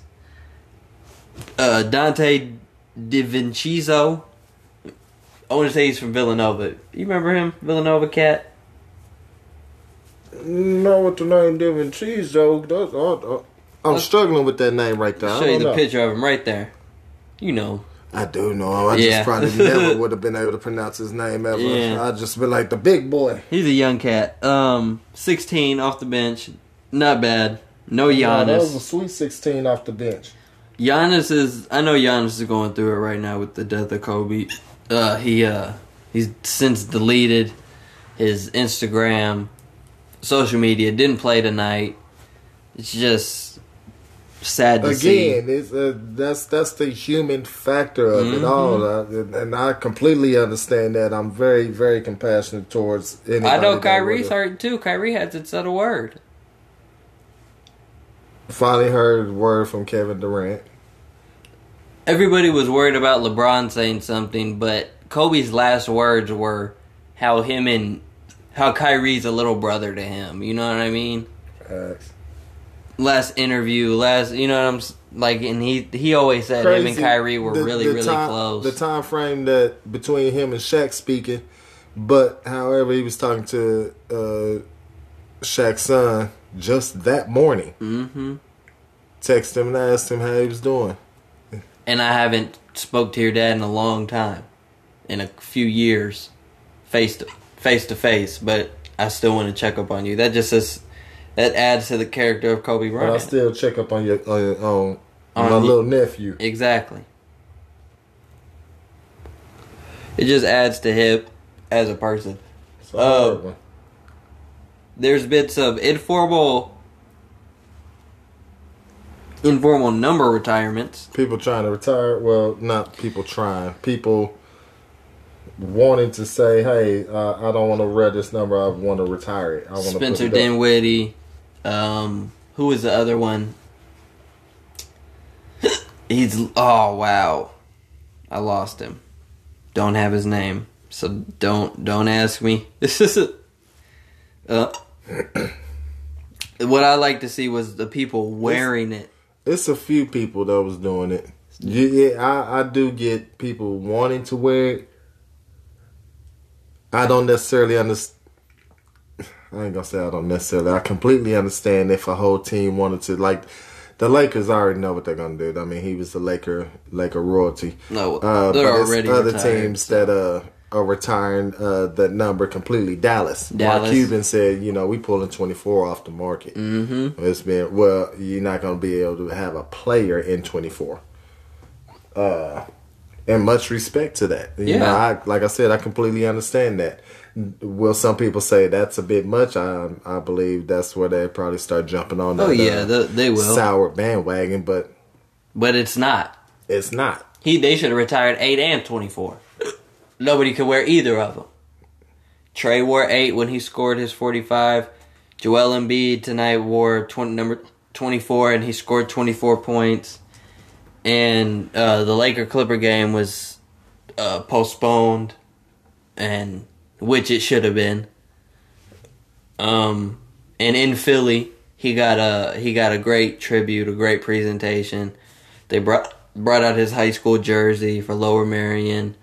Uh, Dante DiVincenzo. I want to say he's from Villanova. You remember him? Villanova cat? No, what the name Devin Cheese though. That's, uh, I'm Let's, struggling with that name right there. I'll show you the know. picture of him right there. You know. I do know. I yeah. just probably never would have been able to pronounce his name ever. Yeah. I'd just been like the big boy. He's a young cat. Um, sixteen off the bench. Not bad. No Giannis. Yeah, that was a sweet sixteen off the bench. Giannis is. I know Giannis is going through it right now with the death of Kobe. Uh, he uh, he's since deleted his Instagram. Social media, didn't play tonight. It's just sad to Again, see. Again, it's uh, that's that's the human factor of mm-hmm. it all, uh, and I completely understand that. I'm very, very compassionate towards anybody. I know Kyrie's hurt too. Kyrie hasn't said a word. Finally heard a word from Kevin Durant. Everybody was worried about LeBron saying something, but Kobe's last words were how him and How Kyrie's a little brother to him, you know what I mean? Facts. Last interview, last, you know what I'm Like, and he he always said Crazy. him and Kyrie were the, really, the really time, close. The time frame that between him and Shaq speaking, but however, he was talking to uh, Shaq's son just that morning. Mm-hmm. Texted him and asked him how he was doing. And I haven't spoke to your dad in a long time. In a few years, face to face, to face but I still want to check up on you. That just says... That adds to the character of Kobe Bryant. But I still check up on your on, on, on my you, little nephew. Exactly. It just adds to him as a person. It's a hard uh, one. There's bits of informal, informal number retirements. People trying to retire. Well, not people trying. People wanting to say, hey, uh, I don't want to read this number. I want to retire it. I want Spencer to Dinwiddie. Um, who was the other one? He's oh wow, I lost him. Don't have his name, so don't don't ask me. This is a, uh, what I like to see was the people wearing it's, it. It's a few people that was doing it. Yeah, I I do get people wanting to wear it. I don't necessarily understand. I ain't gonna say I don't necessarily. I completely understand if a whole team wanted to, like, the Lakers already know what they're gonna do. I mean, he was the Laker, Laker royalty. No, uh, they're already other retired, teams so. that uh, are retiring uh, that number completely. Dallas. Dallas. Mark Cuban said, you know, we pulling twenty-four off the market. Mm-hmm. It's been well, you're not gonna be able to have a player in twenty-four. Uh, and much respect to that. You yeah. know, I, like I said, I completely understand that. Will some people say that's a bit much? I I believe that's where they probably start jumping on. That, oh yeah, uh, the, they will sour bandwagon, but but it's not. It's not. He they should have retired eight and twenty four. Nobody could wear either of them. Trey wore eight when he scored his forty five. Joel Embiid tonight wore twenty number twenty four and he scored twenty four points. And uh, the Laker Clipper game was uh, postponed and. Which it should have been. Um, and in Philly, he got a he got a great tribute, a great presentation. They brought brought out his high school jersey for Lower Merion,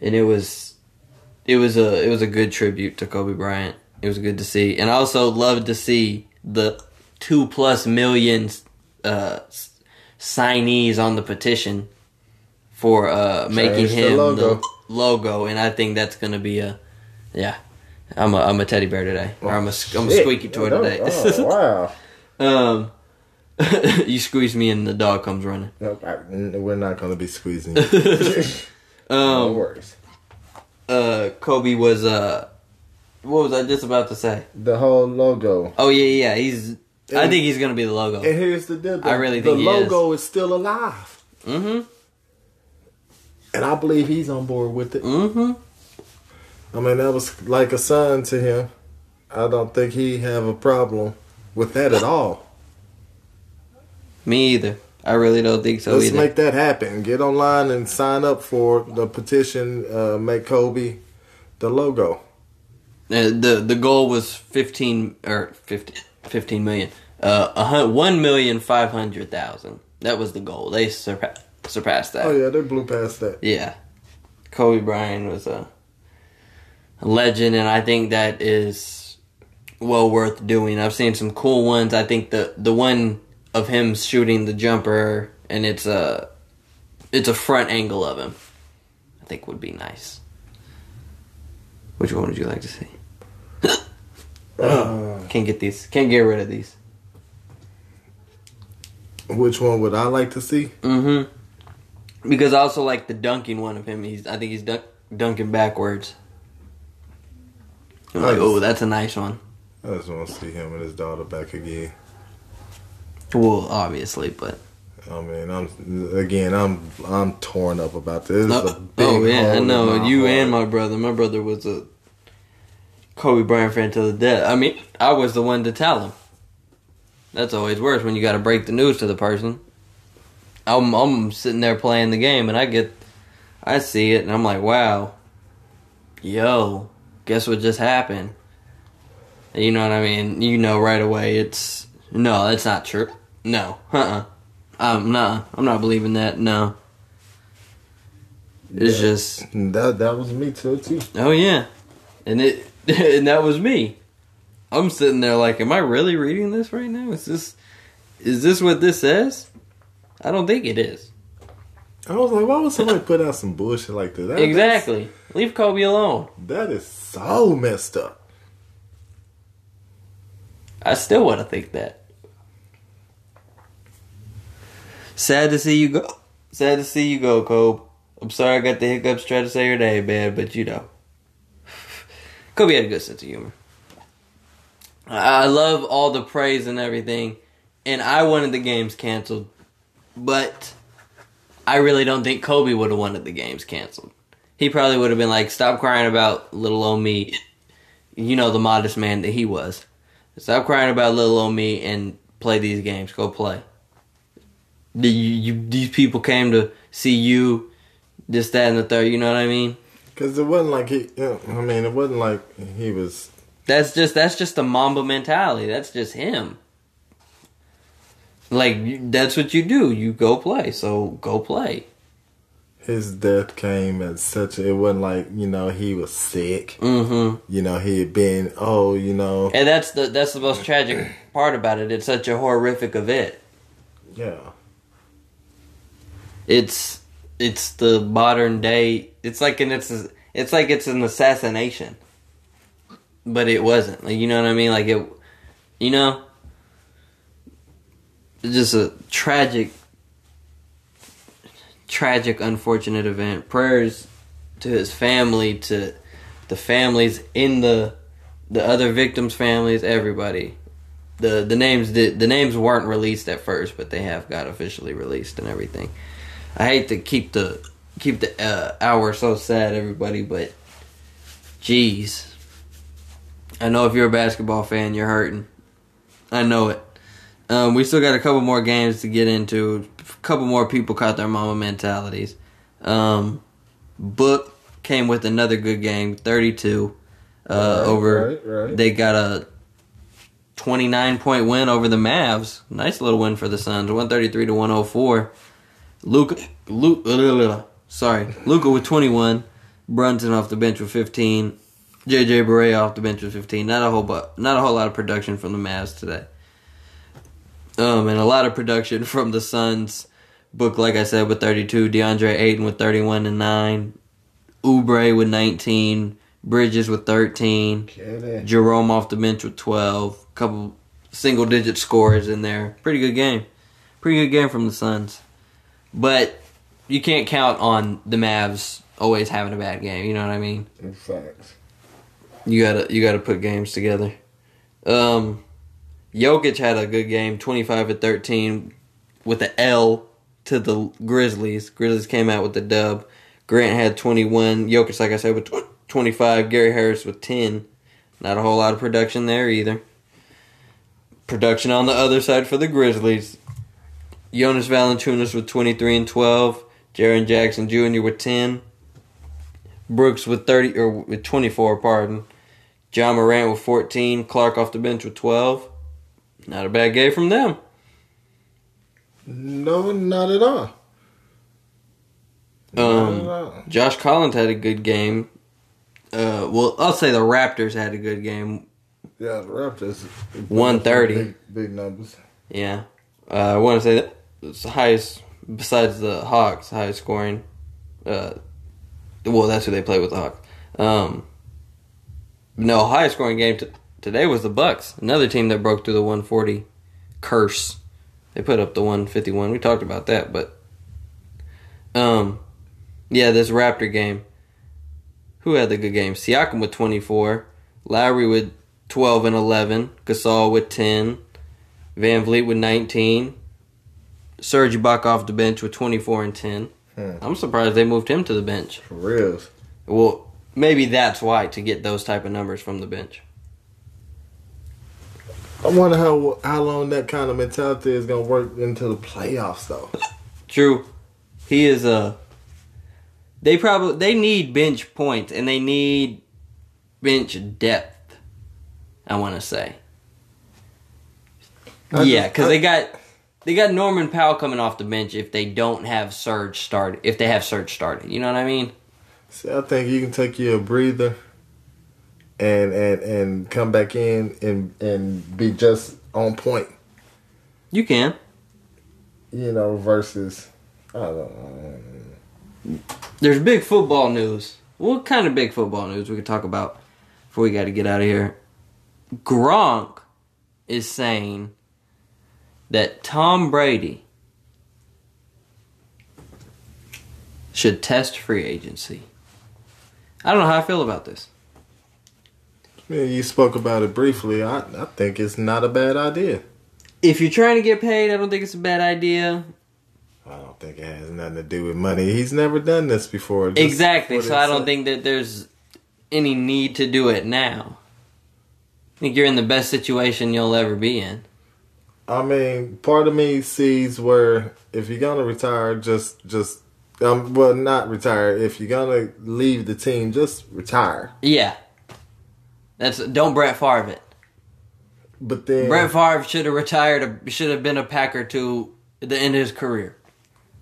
and it was it was a it was a good tribute to Kobe Bryant. It was good to see, and I also loved to see the two plus million uh, signees on the petition for uh, making Change him the logo. The, Logo, and I think that's gonna be a, yeah, I'm a I'm a teddy bear today, or I'm a I'm a squeaky toy today. Oh, wow, um, you squeeze me and the dog comes running. No, I, we're not gonna be squeezing. um, no worries. Uh, Kobe was uh, what was I just about to say? The whole logo. Oh yeah, yeah, he's. And, I think he's gonna be the logo. And here's the deal. I really think the logo is. is still alive. Mm-hmm. And I believe he's on board with it. Mm-hmm. I mean, that was like a sign to him. I don't think he have a problem with that at all. Me either. I really don't think so Let's either. Let's make that happen. Get online and sign up for the petition. Uh, make Kobe the logo. Uh, the the goal was fifteen or fifty fifteen million. Uh, one million five hundred thousand. That was the goal. They surpassed. Surpassed that. Oh yeah, they blew past that. Yeah, Kobe Bryant was a legend, and I think that is well worth doing. I've seen some cool ones. I think the the one of him shooting the jumper, and it's a it's a front angle of him. I think would be nice. Which one would you like to see? uh, can't get these. Can't get rid of these. Which one would I like to see? Mm-hmm. Because I also like the dunking one of him. He's, I think he's dunk, dunking backwards. I'm like, oh, that's a nice one. I just want to see him and his daughter back again. Well, obviously, but I mean, I'm again, I'm I'm torn up about this. this uh, a big oh yeah, I know you heart. And my brother. My brother was a Kobe Bryant fan to the death. I mean, I was the one to tell him. That's always worse when you got to break the news to the person. I'm I'm sitting there playing the game and I get, I see it and I'm like, wow, yo, guess what just happened? You know what I mean? You know right away it's, no, that's not true. No, uh-uh. Um, nah, I'm not believing that. No. It's yeah. just that that was me too. too. Oh yeah, and it and that was me. I'm sitting there like, am I really reading this right now? Is this is this what this says? I don't think it is. I was like, why would somebody put out some bullshit like that? that exactly. Is, Leave Kobe alone. That is so messed up. I still want to think that. Sad to see you go. Sad to see you go, Kobe. I'm sorry I got the hiccups trying to say your name, man, but you know. Kobe had a good sense of humor. I love all the praise and everything, and I wanted the games canceled, but I really don't think Kobe would have wanted the games canceled. He probably would have been like, stop crying about little old me, you know, the modest man that he was. Stop crying about little old me and play these games. Go play. You, you, these people came to see you, this, that, and the third. You know what I mean? Because it wasn't like he. I mean, it wasn't like he was. That's just that's just the Mamba mentality. That's just him. Like that's what you do. You go play. So go play. His death came at such a, it wasn't like, you know, he was sick. Mm-hmm. You know, he had been, oh, you know. And that's the that's the most tragic part about it. It's such a horrific event. Yeah. It's it's the modern day. It's like an it's it's like it's an assassination. But it wasn't. Like, you know what I mean? Like it you know it's just a tragic Tragic, unfortunate event. Prayers to his family, to the families in the the other victims' families, everybody. The the names the, the names weren't released at first, but they have got officially released and everything. I hate to keep the keep the uh, hour so sad, everybody, but geez, I know if you're a basketball fan, you're hurting. I know it. Um, we still got a couple more games to get into. A couple more people caught their mama mentalities. Um, Book came with another good game, thirty-two. Uh, right, over right, right. They got a twenty-nine point win over the Mavs. Nice little win for the Suns, one thirty-three to one oh four. Luka, Luka, uh, sorry, Luka with twenty-one. Brunson off the bench with fifteen. J J Barea off the bench with fifteen. Not a whole but, not a whole lot of production from the Mavs today. Um, and a lot of production from the Suns. Book, like I said, with thirty-two. DeAndre Ayton with thirty-one and nine. Oubre with nineteen. Bridges with thirteen. Jerome off the bench with twelve. Couple single-digit scorers in there. Pretty good game. Pretty good game from the Suns. But you can't count on the Mavs always having a bad game. You know what I mean? In fact. You gotta, you gotta put games together. Um... Jokic had a good game, twenty-five to thirteen, with an L to the Grizzlies. Grizzlies came out with the dub. Grant had twenty-one. Jokic, like I said, with twenty-five. Gary Harris with ten. Not a whole lot of production there either. Production on the other side for the Grizzlies. Jonas Valanciunas with twenty-three and twelve. Jaren Jackson Junior with ten. Brooks with thirty or with twenty-four, pardon. John Morant with fourteen. Clark off the bench with twelve. Not a bad game from them. No, not at all. Not um, at all. Josh Collins had a good game. Uh, well, I'll say the Raptors had a good game. Yeah, the Raptors. one thirty. Big, big numbers. Yeah. Uh, I want to say that it's the highest, besides the Hawks, highest scoring. Uh, well, that's who they play with, the Hawks. Um, no, highest scoring game to... Today was the Bucks, another team that broke through the one forty curse. They put up the one fifty-one. We talked about that, but um, yeah, this Raptor game. Who had the good game? Siakam with twenty-four, Lowry with twelve and eleven, Gasol with ten, Van Vliet with nineteen, Serge Ibaka off the bench with twenty-four and ten. Hmm. I'm surprised they moved him to the bench. For real. Well, maybe that's why, to get those type of numbers from the bench. I wonder how how long that kind of mentality is going to work into the playoffs, though. True. He is a... They probably they need bench points, and they need bench depth, I want to say. I yeah, because they got... They got Norman Powell coming off the bench if they don't have Surge started. If they have Surge started, you know what I mean? See, I think you can take your breather and and and come back in and and be just on point. You can. You know, versus I don't know. There's big football news. What kind of big football news we could talk about before we got to get out of here? Gronk is saying that Tom Brady should test free agency. I don't know how I feel about this. Yeah, you spoke about it briefly. I, I think it's not a bad idea. If you're trying to get paid, I don't think it's a bad idea. I don't think it has nothing to do with money. He's never done this before. This exactly. So I don't think that there's any need to do it now. I think you're in the best situation you'll ever be in. I mean, part of me sees where if you're gonna retire, just just um, well, not retire. If you're gonna leave the team, just retire. Yeah, that's don't Brett Favre it. But then Brett Favre should have retired. Should have been a Packer to the end of his career.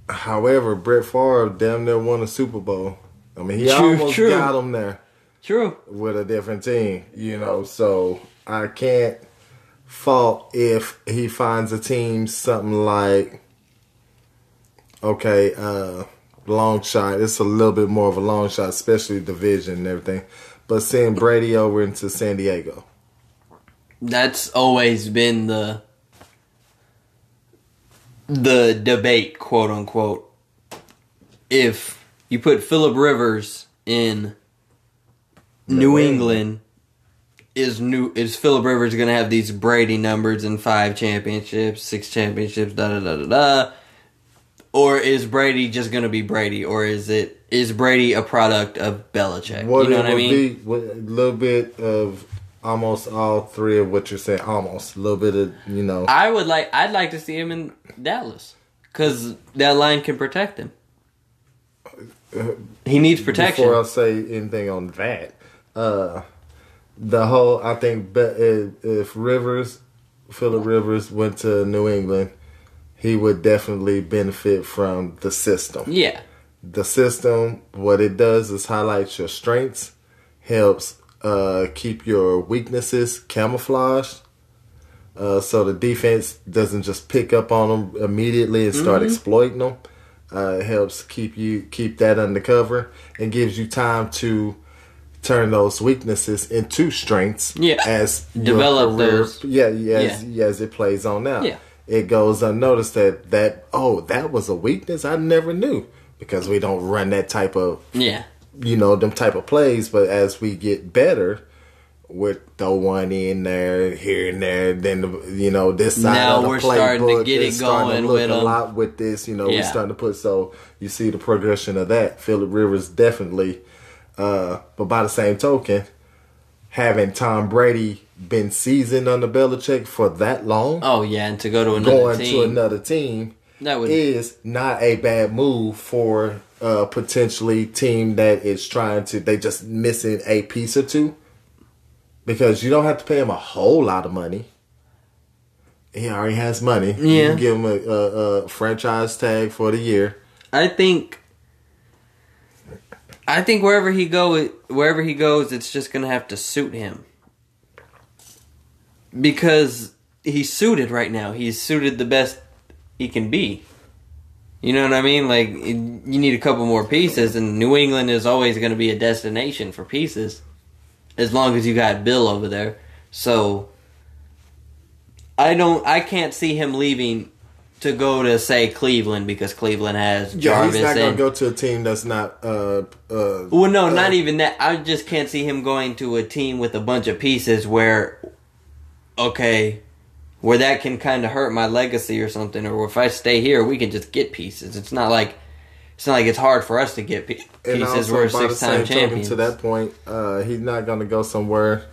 However, Brett Favre damn near won a Super Bowl. I mean, he true, almost true. got him there. True. With a different team, you know. So I can't fault if he finds a team something like okay uh long shot. It's a little bit more of a long shot, especially division and everything, but send Brady over into San Diego. That's always been the the debate, quote unquote. If you put Phillip Rivers in New, New England, England Is new is Phillip Rivers gonna have these Brady numbers in five championships, six championships, da da da da da, or is Brady just gonna be Brady, or is it is Brady a product of Belichick? What you know it what I mean? Be, what, a little bit of almost all three of what you're saying. Almost a little bit of you know. I would like I'd like to see him in Dallas because that line can protect him. He needs protection. Before I say anything on that. Uh, The whole, I think, if Rivers, Phillip Rivers went to New England, he would definitely benefit from the system. Yeah. The system, what it does is highlights your strengths, helps uh, keep your weaknesses camouflaged, uh, so the defense doesn't just pick up on them immediately and start mm-hmm. exploiting them. Uh, it helps keep you keep that undercover and gives you time to turn those weaknesses into strengths. Yeah. As develop career, those. Yeah, as, yeah. As it plays on now. Yeah. It goes unnoticed that, that, oh, that was a weakness I never knew because we don't run that type of, yeah. you know, them type of plays. But as we get better, we're throwing in there, here and there, then, the, you know, this side now of the playbook. Now we're starting to get it going with them. A lot with this, you know, yeah. we're starting to put, so you see the progression of that. Phillip Rivers definitely... Uh, but by the same token, having Tom Brady been seasoned under Belichick for that long, oh yeah, and to go to another going team, to another team that would... is not a bad move for a potentially team that is trying to they just missing a piece or two because you don't have to pay him a whole lot of money. He already has money. Yeah, you can give him a, a, a franchise tag for the year. I think. I think wherever he go, wherever he goes, it's just gonna have to suit him because he's suited right now. He's suited the best he can be. You know what I mean? Like it, you need a couple more pieces, and New England is always gonna be a destination for pieces, as long as you got Bill over there. So I don't, I can't see him leaving to go to, say, Cleveland because Cleveland has Jarvis. Yeah, he's not going to go to a team that's not... Uh, uh, well, no, uh, not even that. I just can't see him going to a team with a bunch of pieces where, okay, where that can kind of hurt my legacy or something, or if I stay here, we can just get pieces. It's not like it's not like it's hard for us to get pieces. We're six-time champions. To that point, uh, he's not going to go somewhere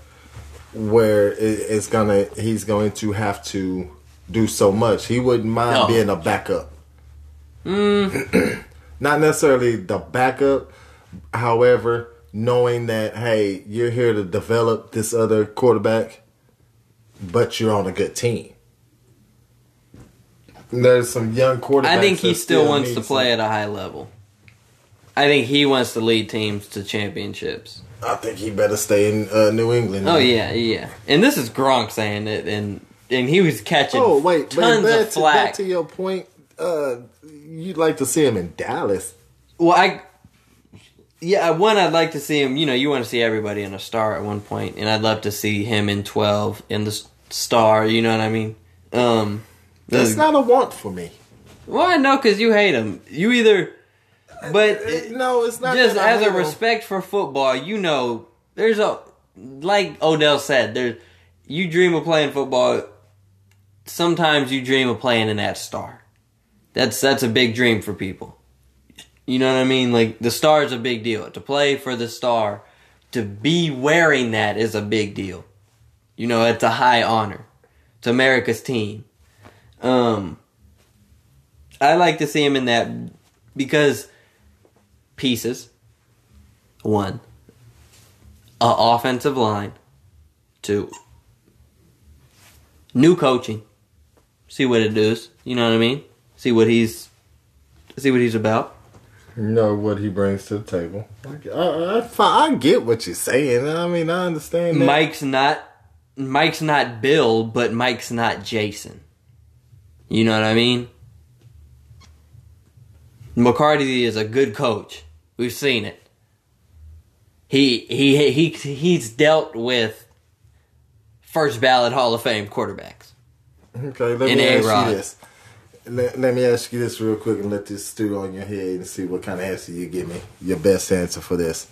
where it's gonna. He's going to have to... do so much. He wouldn't mind no. being a backup. Mm. Not necessarily the backup. However, knowing that, hey, you're here to develop this other quarterback, but you're on a good team. There's some young quarterbacks. I think he still, still wants to play some. At a high level. I think he wants to lead teams to championships. I think he better stay in uh, New England. Oh, yeah, yeah. And this is Gronk saying it, and and he was catching oh, wait, tons but of to, flack. Back to your point, uh, you'd like to see him in Dallas. Well, I... Yeah, one, I'd like to see him... You know, you want to see everybody in a star at one point, and I'd love to see him in twelve in the star, you know what I mean? Um, That's the, not a want for me. Well, I know, because you hate him. You either... But it, no, it's not. Just as a respect for football, you know, there's a like Odell said, there you dream of playing football. Sometimes you dream of playing in that star. That's that's a big dream for people. You know what I mean? Like the star is a big deal. To play for the star, to be wearing that is a big deal. You know, it's a high honor. It's America's team. Um, I like to see him in that because. Pieces. One. A offensive line. Two. New coaching. See what it does. You know what I mean? See what he's see what he's about. You know what he brings to the table. I, I, I get what you're saying. I mean, I understand that. Mike's not Mike's not Bill, but Mike's not Jason. You know what I mean? McCarthy is a good coach. We've seen it. He he he he's dealt with first ballot Hall of Fame quarterbacks. Okay, let me ask you this. Let, let me ask you this real quick and let this stew on your head and see what kind of answer you give me. Your best answer for this.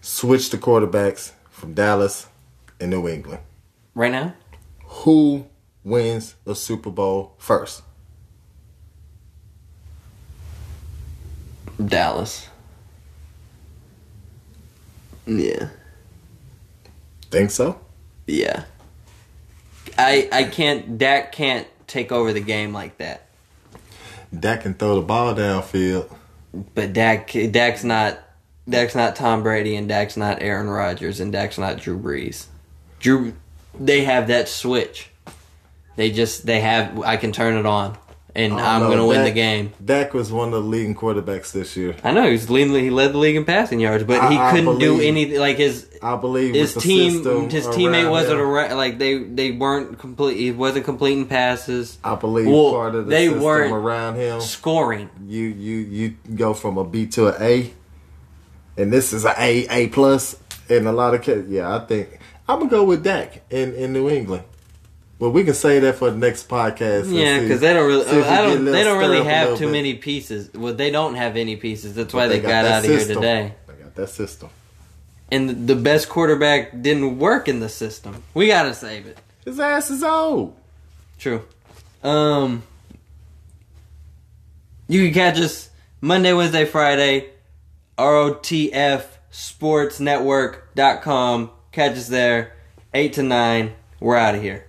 Switch the quarterbacks from Dallas and New England. Right now? Who wins a Super Bowl first? Dallas. Yeah. Think so? Yeah. I I can't Dak can't take over the game like that. Dak can throw the ball downfield. But Dak Dak's not Dak's not Tom Brady and Dak's not Aaron Rodgers and Dak's not Drew Brees. Drew they have that switch. They just they have I can turn it on. And oh, I'm no, going to win the game. Dak was one of the leading quarterbacks this year. I know. He was leading, he led the league in passing yards, but I, he couldn't believe, do anything. Like his, I believe his team, his teammate wasn't around. Like they, they weren't complete. He wasn't completing passes. I believe well, part of the they system around him scoring. You you you go from a B to an A, and this is an A A plus in a lot of cases. Yeah, I think I'm gonna go with Dak in, in New England. Well, we can say that for the next podcast. Yeah, because they don't really, I don't, they don't really have too bit. many pieces. Well, they don't have any pieces. That's but why they, they got, got out system. of here today. They got that system. And the best quarterback didn't work in the system. We got to save it. His ass is old. True. Um, you can catch us Monday, Wednesday, Friday, R O T F Sports Network dot com. Catch us there, eight to nine. We're out of here.